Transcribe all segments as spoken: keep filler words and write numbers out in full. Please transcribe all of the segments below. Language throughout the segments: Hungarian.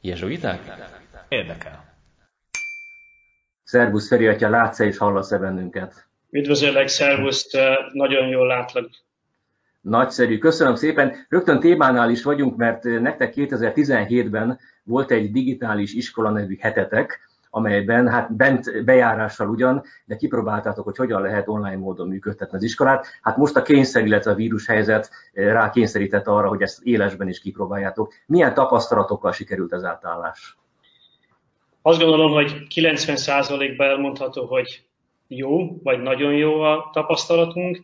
Jezsuiták? Érdekel. Szervusz, Feri atya, látsz-e és hallasz-e bennünket? Üdvözöllek, szervuszt, nagyon jól látlak. Nagyszerű, köszönöm szépen. Rögtön témánál is vagyunk, mert nektek kétezer-tizenhétben volt egy digitális iskola nevű hetetek, amelyben hát bent bejárással ugyan, de kipróbáltátok, hogy hogyan lehet online módon működtetni az iskolát. Hát most a kényszer, illetve a vírushelyzet rá kényszerített arra, hogy ezt élesben is kipróbáljátok. Milyen tapasztalatokkal sikerült az átállás? Azt gondolom, hogy kilencven százalékban elmondható, hogy jó, vagy nagyon jó a tapasztalatunk.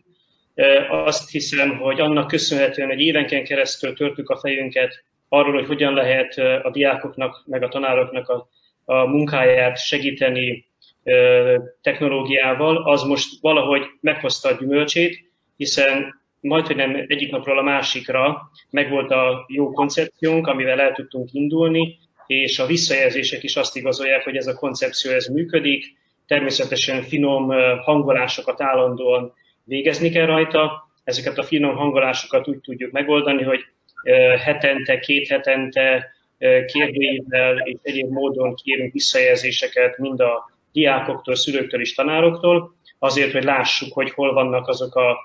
Azt hiszem, hogy annak köszönhetően, hogy évenként keresztül törtük a fejünket arról, hogy hogyan lehet a diákoknak, meg a tanároknak a, a munkáját segíteni technológiával, az most valahogy meghozta a gyümölcsét, hiszen majdnem egyik napról a másikra megvolt a jó koncepciónk, amivel el tudtunk indulni, és a visszajelzések is azt igazolják, hogy ez a koncepció ez működik. Természetesen finom hangolásokat állandóan végezni kell rajta. Ezeket a finom hangolásokat úgy tudjuk megoldani, hogy hetente, két hetente kérdőivel és egyéb módon kérünk visszajelzéseket mind a diákoktól, szülőktől és tanároktól, azért, hogy lássuk, hogy hol vannak azok a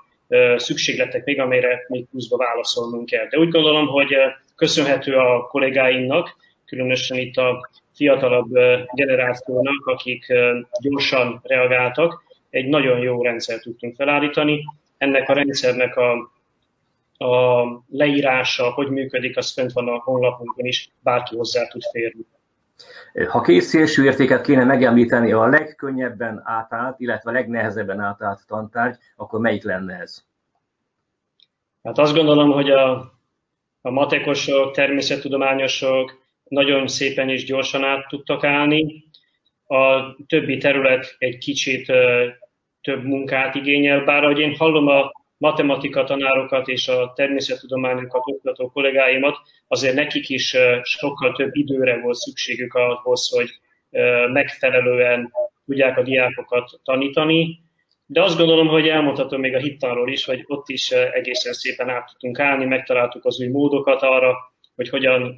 szükségletek még, amelyre még pluszba válaszolnunk kell. De úgy gondolom, hogy köszönhető a kollégáimnak, különösen itt a fiatalabb generációnak, akik gyorsan reagáltak, egy nagyon jó rendszert tudtunk felállítani. Ennek a rendszernek a, a leírása, hogy működik, az fent van a honlapunkon is, bárki hozzá tud férni. Ha két szélső értéket kéne megemlíteni, a legkönnyebben átállt, illetve a legnehezebben átállt tantárgy, akkor melyik lenne ez? Hát azt gondolom, hogy a, a matekosok, természettudományosok nagyon szépen és gyorsan át tudtak állni. A többi terület egy kicsit több munkát igényel, bár ahogy én hallom a matematika tanárokat és a természettudományokat oktató kollégáimat, azért nekik is sokkal több időre volt szükségük ahhoz, hogy megfelelően tudják a diákokat tanítani. De azt gondolom, hogy elmondhatom még a hittanról is, hogy ott is egészen szépen át tudtunk állni, megtaláltuk az új módokat arra, hogy hogyan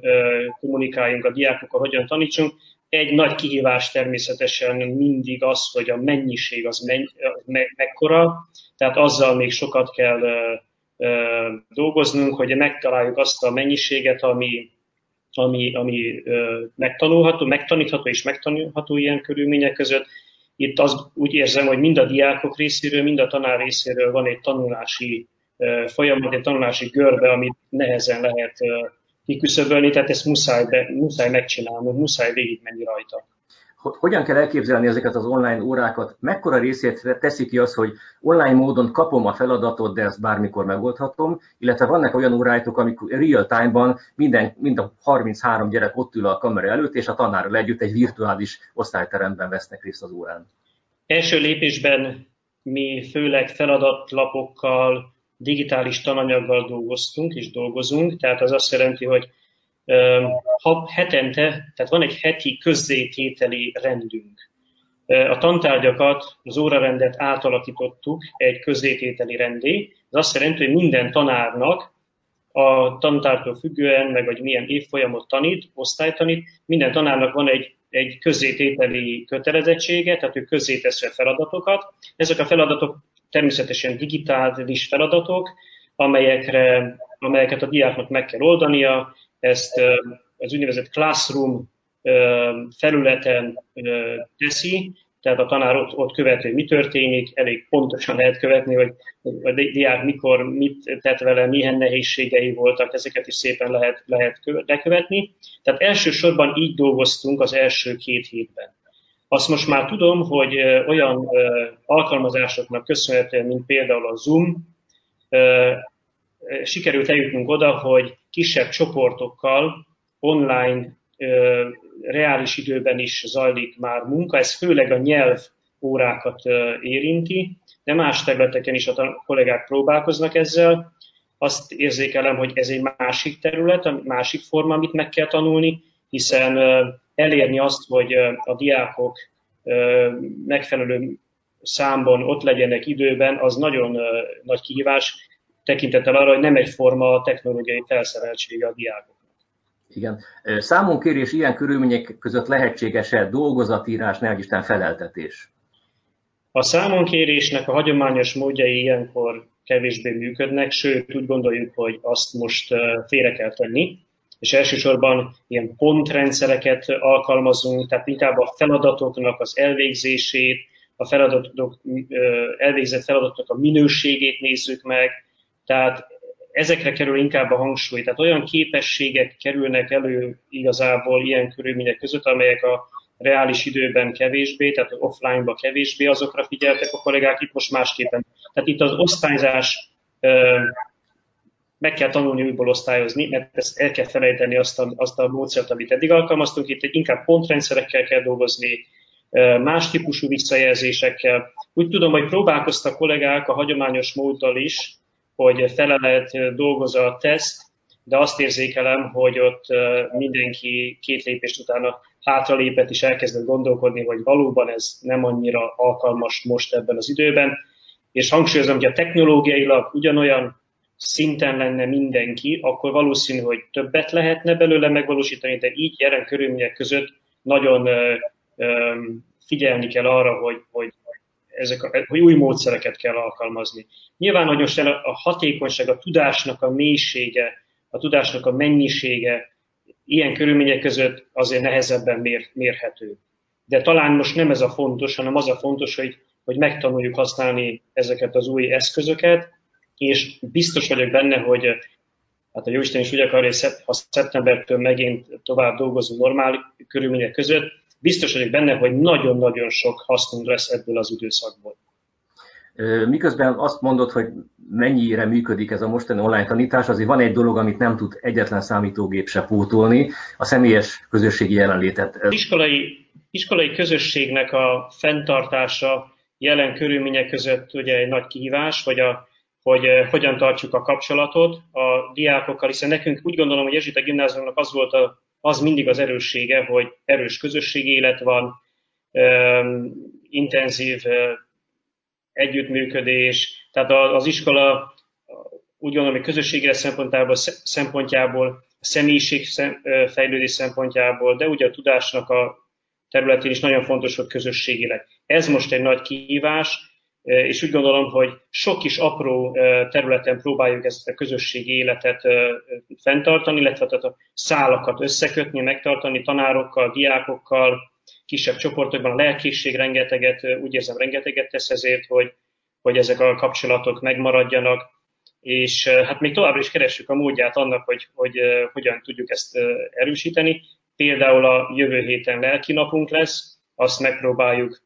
kommunikáljunk a diákokkal, hogyan tanítsunk. Egy nagy kihívás természetesen mindig az, hogy a mennyiség az menny, me, mekkora, tehát azzal még sokat kell ö, ö, dolgoznunk, hogy megtaláljuk azt a mennyiséget, ami, ami, ami ö, megtanulható, megtanítható és megtanulható ilyen körülmények között. Itt azt úgy érzem, hogy mind a diákok részéről, mind a tanár részéről van egy tanulási ö, folyamat, egy tanulási görbe, amit nehezen lehet ö, kiküszöbölni, tehát ezt muszáj, be, muszáj megcsinálnunk, muszáj végigmenni rajta. Hogyan kell elképzelni ezeket az online órákat? Mekkora részét teszi ki az, hogy online módon kapom a feladatot, de ezt bármikor megoldhatom, illetve vannak olyan óráitok, amikor real time-ban minden, mind a harminchárom gyerek ott ül a kamera előtt, és a tanárral együtt egy virtuális osztályteremben vesznek részt az órán. Első lépésben mi főleg feladatlapokkal, digitális tananyaggal dolgoztunk és dolgozunk, tehát az azt jelenti, hogy ha hetente, tehát van egy heti közzétételi rendünk. A tantárgyakat, az órarendet átalakítottuk egy közzétételi rendé, ez azt jelenti, hogy minden tanárnak a tantártól függően, meg hogy milyen évfolyamot tanít, osztálytanít, minden tanárnak van egy egy közzétételi kötelezettsége, tehát ő közzéteszi a feladatokat. Ezek a feladatok természetesen digitális feladatok, amelyekre, amelyeket a diáknak meg kell oldania. Ezt az úgynevezett classroom felületen teszi, tehát a tanár ott, ott követi, hogy mi történik, elég pontosan lehet követni, hogy a diák mikor mit tett vele, milyen nehézségei voltak, ezeket is szépen lehet, lehet lekövetni. Tehát elsősorban így dolgoztunk az első két hétben. Azt most már tudom, hogy olyan alkalmazásoknak köszönhetően, mint például a Zoom, sikerült eljutnunk oda, hogy kisebb csoportokkal online, reális időben is zajlik már munka. Ez főleg a nyelvórákat érinti, de más területeken is a kollégák próbálkoznak ezzel. Azt érzékelem, hogy ez egy másik terület, másik forma, amit meg kell tanulni, hiszen elérni azt, hogy a diákok megfelelő számban ott legyenek időben, az nagyon nagy kihívás, tekintettel arra, hogy nem egyforma a technológiai felszereltsége a diákoknak. Igen. Számonkérés ilyen körülmények között lehetséges-e dolgozatírás, ne adj Isten feleltetés? A számonkérésnek a hagyományos módjai ilyenkor kevésbé működnek, sőt úgy gondoljuk, hogy azt most félre kell tenni, és elsősorban ilyen pontrendszereket alkalmazunk, tehát inkább a feladatoknak az elvégzését, a feladatok, elvégzett feladatoknak a minőségét nézzük meg, tehát ezekre kerül inkább a hangsúly. Tehát olyan képességek kerülnek elő igazából ilyen körülmények között, amelyek a reális időben kevésbé, tehát offline-ba kevésbé, azokra figyeltek a kollégák, itt most másképpen. Tehát itt az osztályzás, meg kell tanulni újból osztályozni, mert ezt el kell felejteni azt a, azt a módszert, amit eddig alkalmaztunk. Itt inkább pontrendszerekkel kell dolgozni, más típusú visszajelzésekkel. Úgy tudom, hogy próbálkoztak kollégák a hagyományos móddal is, hogy felelet, dolgozza a teszt, de azt érzékelem, hogy ott mindenki két lépést utána hátralépett és elkezdett gondolkodni, hogy valóban ez nem annyira alkalmas most ebben az időben. És hangsúlyozom, hogy a technológiailag ugyanolyan szinten lenne mindenki, akkor valószínű, hogy többet lehetne belőle megvalósítani, de így jelen körülmények között nagyon figyelni kell arra, hogy, hogy Ezek a, hogy új módszereket kell alkalmazni. Nyilván, hogy most a hatékonyság, a tudásnak a mélysége, a tudásnak a mennyisége ilyen körülmények között azért nehezebben mér, mérhető. De talán most nem ez a fontos, hanem az a fontos, hogy, hogy megtanuljuk használni ezeket az új eszközöket, és biztos vagyok benne, hogy hát a Jóisten is úgy akarja, ha szeptembertől megint tovább dolgozunk normál körülmények között, biztos vagyok benne, hogy nagyon-nagyon sok hasznunk lesz ebből az időszakból. Miközben azt mondod, hogy mennyire működik ez a mostani online tanítás, azért van egy dolog, amit nem tud egyetlen számítógép se pótolni, a személyes közösségi jelenlétet. Az iskolai, iskolai közösségnek a fenntartása jelen körülmények között ugye egy nagy kihívás, hogy, a, hogy hogyan tartjuk a kapcsolatot a diákokkal, hiszen nekünk úgy gondolom, hogy Erzsébet gimnáziumnak az volt a az mindig az erőssége, hogy erős közösségélet van, intenzív együttműködés, tehát az iskola úgy gondolom, hogy közösségélet szempontjából, szempontjából, személyiségfejlődés szempontjából, de ugye a tudásnak a területén is nagyon fontos, hogy közösségélet. Ez most egy nagy kihívás, és úgy gondolom, hogy sok kis apró területen próbáljuk ezt a közösségi életet fenntartani, illetve tehát a szálakat összekötni, megtartani tanárokkal, diákokkal, kisebb csoportokban. A lelkészség rengeteget, úgy érzem, rengeteget tesz ezért, hogy, hogy ezek a kapcsolatok megmaradjanak, és hát még továbbra is keressük a módját annak, hogy, hogy hogyan tudjuk ezt erősíteni. Például a jövő héten lelki napunk lesz, azt megpróbáljuk,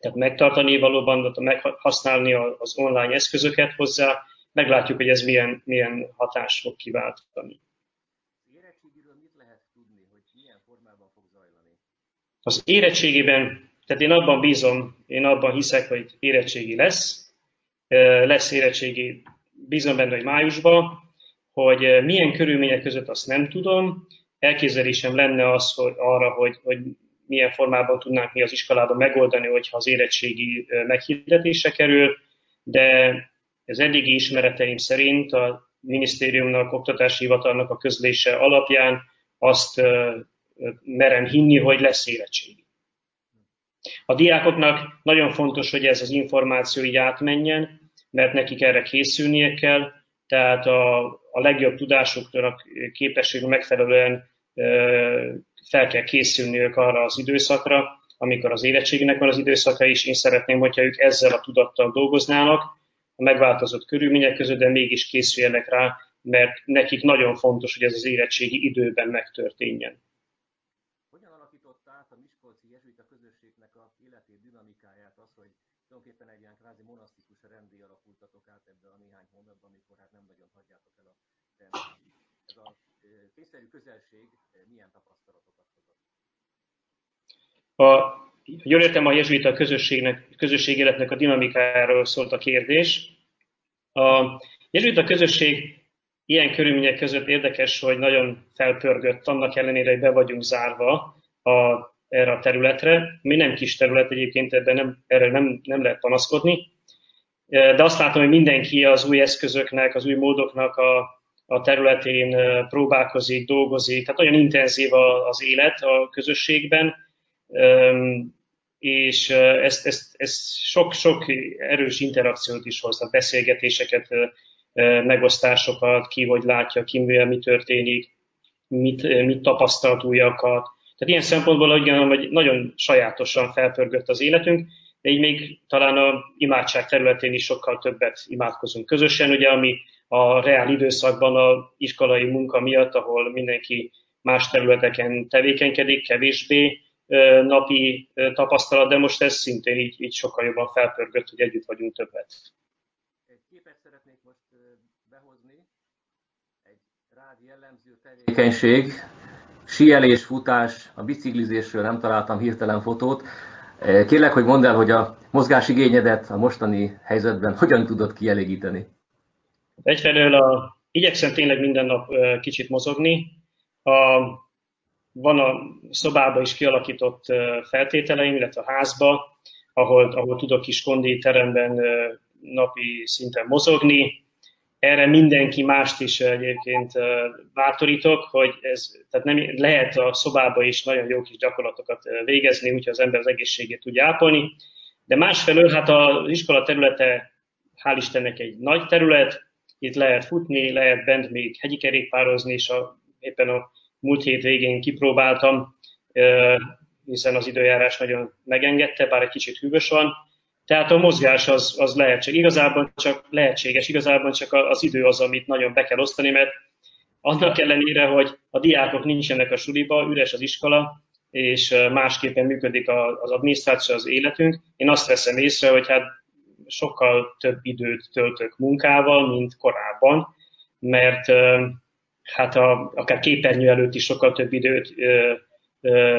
tehát megtartani valóban, meghasználni az online eszközöket hozzá, meglátjuk, hogy ez milyen, milyen hatást fog kiváltani. Érettségiről mit lehet tudni, hogy milyen formában fog zajlani? Az érettségében, tehát én abban bízom, én abban hiszek, hogy érettségi lesz, lesz érettségi, bízom benne, hogy májusban, hogy milyen körülmények között azt nem tudom, elképzelésem lenne az, hogy arra, hogy, hogy milyen formában tudnánk mi az iskolában megoldani, hogyha az érettségi meghirdetése kerül, de az eddigi ismereteim szerint a minisztériumnak, oktatási hivatalnak a közlése alapján azt merem hinni, hogy lesz érettségi. A diákoknak nagyon fontos, hogy ez az információ így átmenjen, mert nekik erre készülnie kell, tehát a, a legjobb tudásuktól a képességük megfelelően fel kell készülniük arra az időszakra, amikor az érettségének van az időszaka is. Én szeretném, hogyha ők ezzel a tudattal dolgoznának, a megváltozott körülmények között, de mégis készüljenek rá, mert nekik nagyon fontos, hogy ez az érettségi időben megtörténjen. Hogyan alakított át a miskolci jezsuita közösségnek a életét, dinamikáját az, hogy tulajdonképpen egy ilyen kvázi monasztikus rendé alakultatok át ebben a néhány hónapban, amikor hát nem nagyon hagyjátok el a rendben. Ez a tényszerű közelség milyen tapasztalatokat hozott? A, jól értem, a jezsuita közösségnek, közösségéletnek a dinamikáról szólt a kérdés. A jezsuita közösség ilyen körülmények között érdekes, hogy nagyon felpörgött, annak ellenére, hogy be vagyunk zárva a, erre a területre. Mi nem kis terület egyébként, ebben nem, erre nem, nem lehet panaszkodni, de azt látom, hogy mindenki az új eszközöknek, az új módoknak a a területén próbálkozik, dolgozik, tehát nagyon intenzív az élet a közösségben, és ez, ez, ez sok-sok erős interakciót is hoznak, beszélgetéseket, megosztásokat, ki hogy látja, ki mivel mi történik, mit, mit tapasztalt újakat. Tehát ilyen szempontból igen, hogy nagyon sajátosan felpörgött az életünk, de így még talán a imádság területén is sokkal többet imádkozunk közösen, ugye, ami a reál időszakban a iskolai munka miatt, ahol mindenki más területeken tevékenykedik, kevésbé napi tapasztalat, de most ez szintén így, így sokkal jobban felpörgött, hogy együtt vagyunk többet. Egy képet szeretnék most behozni, egy rád jellemző tevékenység, síelés, futás, a biciklizésről nem találtam hirtelen fotót. Kérlek, hogy mondd el, hogy a mozgásigényedet a mostani helyzetben hogyan tudod kielégíteni? Egyfelől a, igyekszem tényleg minden nap kicsit mozogni. A, van a szobában is kialakított feltételeim, illetve a házban, ahol, ahol tudok kis konditeremben napi szinten mozogni. Erre mindenki mást is egyébként bátorítok, hogy ez, tehát nem, lehet a szobába is nagyon jó kis gyakorlatokat végezni, úgyhogy az ember az egészségét tudja ápolni. De másfelől hát az iskola területe, hál' Istennek, egy nagy terület, itt lehet futni, lehet bent még hegyi kerékpározni, és a, éppen a múlt hét végén kipróbáltam, hiszen az időjárás nagyon megengedte, bár egy kicsit hűvös van. Tehát a mozgás az, az lehetséges. Igazából csak lehetséges, igazából csak az idő az, amit nagyon be kell osztani, mert annak ellenére, hogy a diákok nincsenek a suliba, üres az iskola, és másképpen működik az adminisztráció, az életünk. Én azt veszem észre, hogy hát sokkal több időt töltök munkával, mint korábban, mert hát a, akár képernyő előtt is sokkal több időt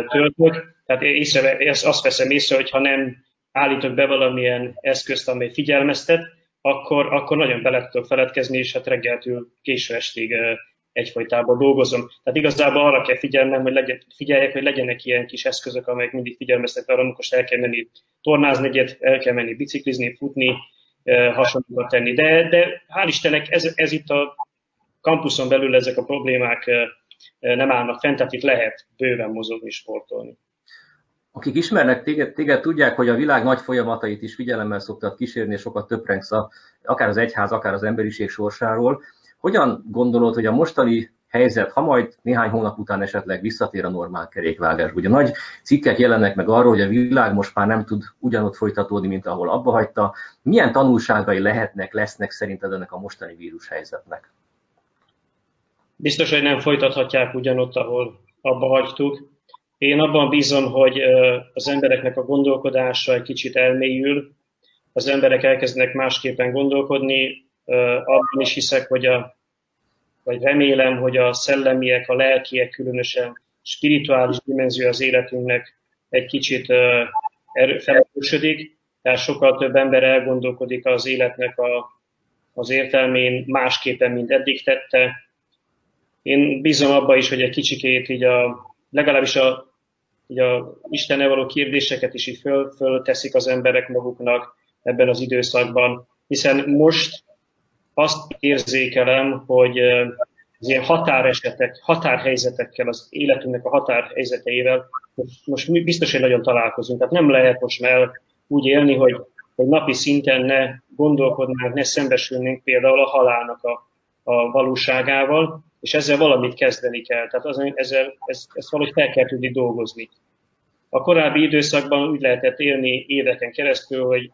töltök. Tehát észre, azt veszem észre, hogy ha nem állítok be valamilyen eszközt, amely figyelmeztet, akkor, akkor nagyon bele tudok feledkezni, és hát reggeltől késő estig egyfolytában dolgozom. Tehát igazából arra kell figyelnem, hogy legyen, figyeljek, hogy legyenek ilyen kis eszközök, amelyek mindig figyelmeztetnek arra, amikor el kell menni tornázni egyet, el kell menni biciklizni, futni, hasonlókat tenni. De, de hál' Istennek ez, ez itt a kampuszon belül ezek a problémák nem állnak fent, tehát itt lehet bőven mozogni, sportolni. Akik ismernek téged, téged tudják, hogy a világ nagy folyamatait is figyelemmel szoktad kísérni, és sokat töprengsz akár az egyház, akár az emberiség sorsáról. Hogyan gondolod, hogy a mostani helyzet, ha majd néhány hónap után esetleg visszatér a normál kerékvágás? Ugye nagy cikkek jelennek meg arról, hogy a világ most már nem tud ugyanott folytatódni, mint ahol abba hagyta. Milyen tanulságai lehetnek, lesznek szerinted ennek a mostani vírushelyzetnek? Biztos, hogy nem folytathatják ugyanott, ahol abba hagytuk. Én abban bízom, hogy az embereknek a gondolkodása egy kicsit elmélyül, az emberek elkezdenek másképpen gondolkodni, abban is hiszek, hogy a, vagy remélem, hogy a szellemiek, a lelkiek, különösen spirituális dimenzió az életünknek egy kicsit felerősödik, tehát sokkal több ember elgondolkodik az életnek a, az értelmén másképpen, mint eddig tette. Én bízom abban is, hogy egy kicsikét így a legalábbis a, a Istennel való kérdéseket is így föl, fölteszik az emberek maguknak ebben az időszakban. Hiszen most azt érzékelem, hogy az ilyen határesetek, határhelyzetekkel, az életünknek a határhelyzeteivel most mi biztos, hogy nagyon találkozunk. Tehát nem lehet most már úgy élni, hogy, hogy napi szinten ne gondolkodnánk, ne szembesülnénk például a halálnak a, a valóságával, és ezzel valamit kezdeni kell, tehát az, ezzel, ezt, ezt valahogy fel kell tudni dolgozni. A korábbi időszakban úgy lehetett élni éveken keresztül, hogy,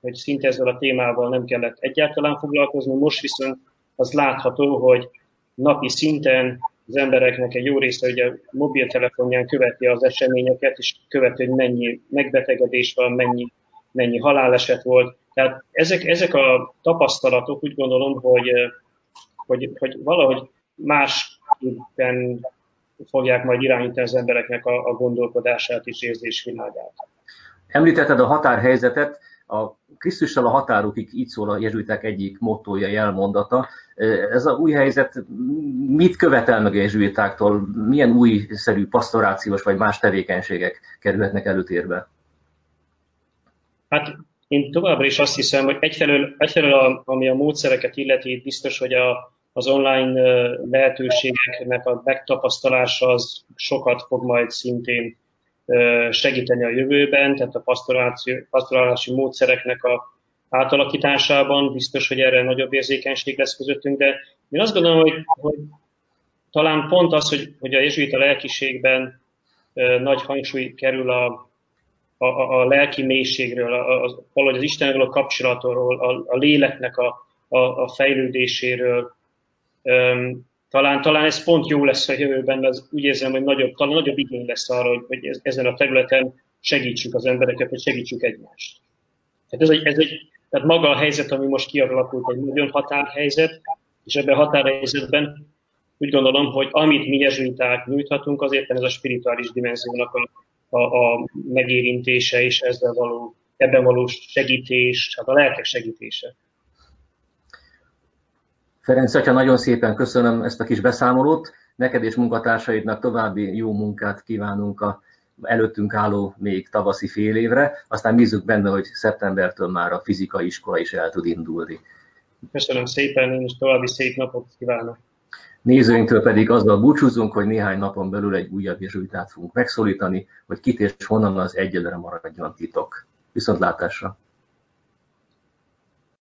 hogy szinte ezzel a témával nem kellett egyáltalán foglalkozni, most viszont az látható, hogy napi szinten az embereknek egy jó része ugye mobiltelefonján követi az eseményeket, és követi, hogy mennyi megbetegedés van, mennyi, mennyi haláleset volt. Tehát ezek, ezek a tapasztalatok úgy gondolom, hogy, hogy, hogy valahogy másképpen fogják majd irányítani az embereknek a, a gondolkodását és érzésvilágát. Említetted a határhelyzetet, a Krisztussal a határokig, így szól a jezsuiták egyik mottója, jelmondata. Ez az új helyzet mit követel meg a jezsuitáktól? Milyen újszerű pastorációs vagy más tevékenységek kerülhetnek előtérbe? Hát én továbbra is azt hiszem, hogy egyfelől, egyfelől a, ami a módszereket illeti, biztos, hogy a az online lehetőségeknek a megtapasztalása az sokat fog majd szintén segíteni a jövőben, tehát a pastorálási módszereknek a átalakításában biztos, hogy erre nagyobb érzékenység lesz közöttünk, de én azt gondolom, hogy, hogy talán pont az, hogy, hogy a jezsuita lelkiségben nagy hangsúly kerül a, a, a lelki mélységről, a, a, valahogy az Istenről, a kapcsolatról, a, a léleknek a, a, a fejlődéséről. Talán, talán ez pont jó lesz a jövőben, de úgy érzem, hogy nagyobb, talán nagyobb igény lesz arra, hogy, hogy ezen a területen segítsük az embereket, hogy segítsük egymást. Tehát, ez egy, ez egy, tehát maga a helyzet, ami most kialakult, egy nagyon határhelyzet, és ebben a határhelyzetben úgy gondolom, hogy amit mi jezsuiták nyújthatunk, az éppen ez a spirituális dimenziónak a, a, a megérintése és ezzel való, ebben való segítés, hát a lelkek segítése. Ferenc atya, nagyon szépen köszönöm ezt a kis beszámolót. Neked és munkatársaidnak további jó munkát kívánunk a előttünk álló még tavaszi fél évre. Aztán bízunk benne, hogy szeptembertől már a fizikai iskola is el tud indulni. Köszönöm szépen, én is további szép napot kívánok. Nézőinktől pedig azzal búcsúzunk, hogy néhány napon belül egy újabb jezsuitát fogunk megszólítani, hogy kit és honnan az egyelőre maradjon titok. Viszontlátásra!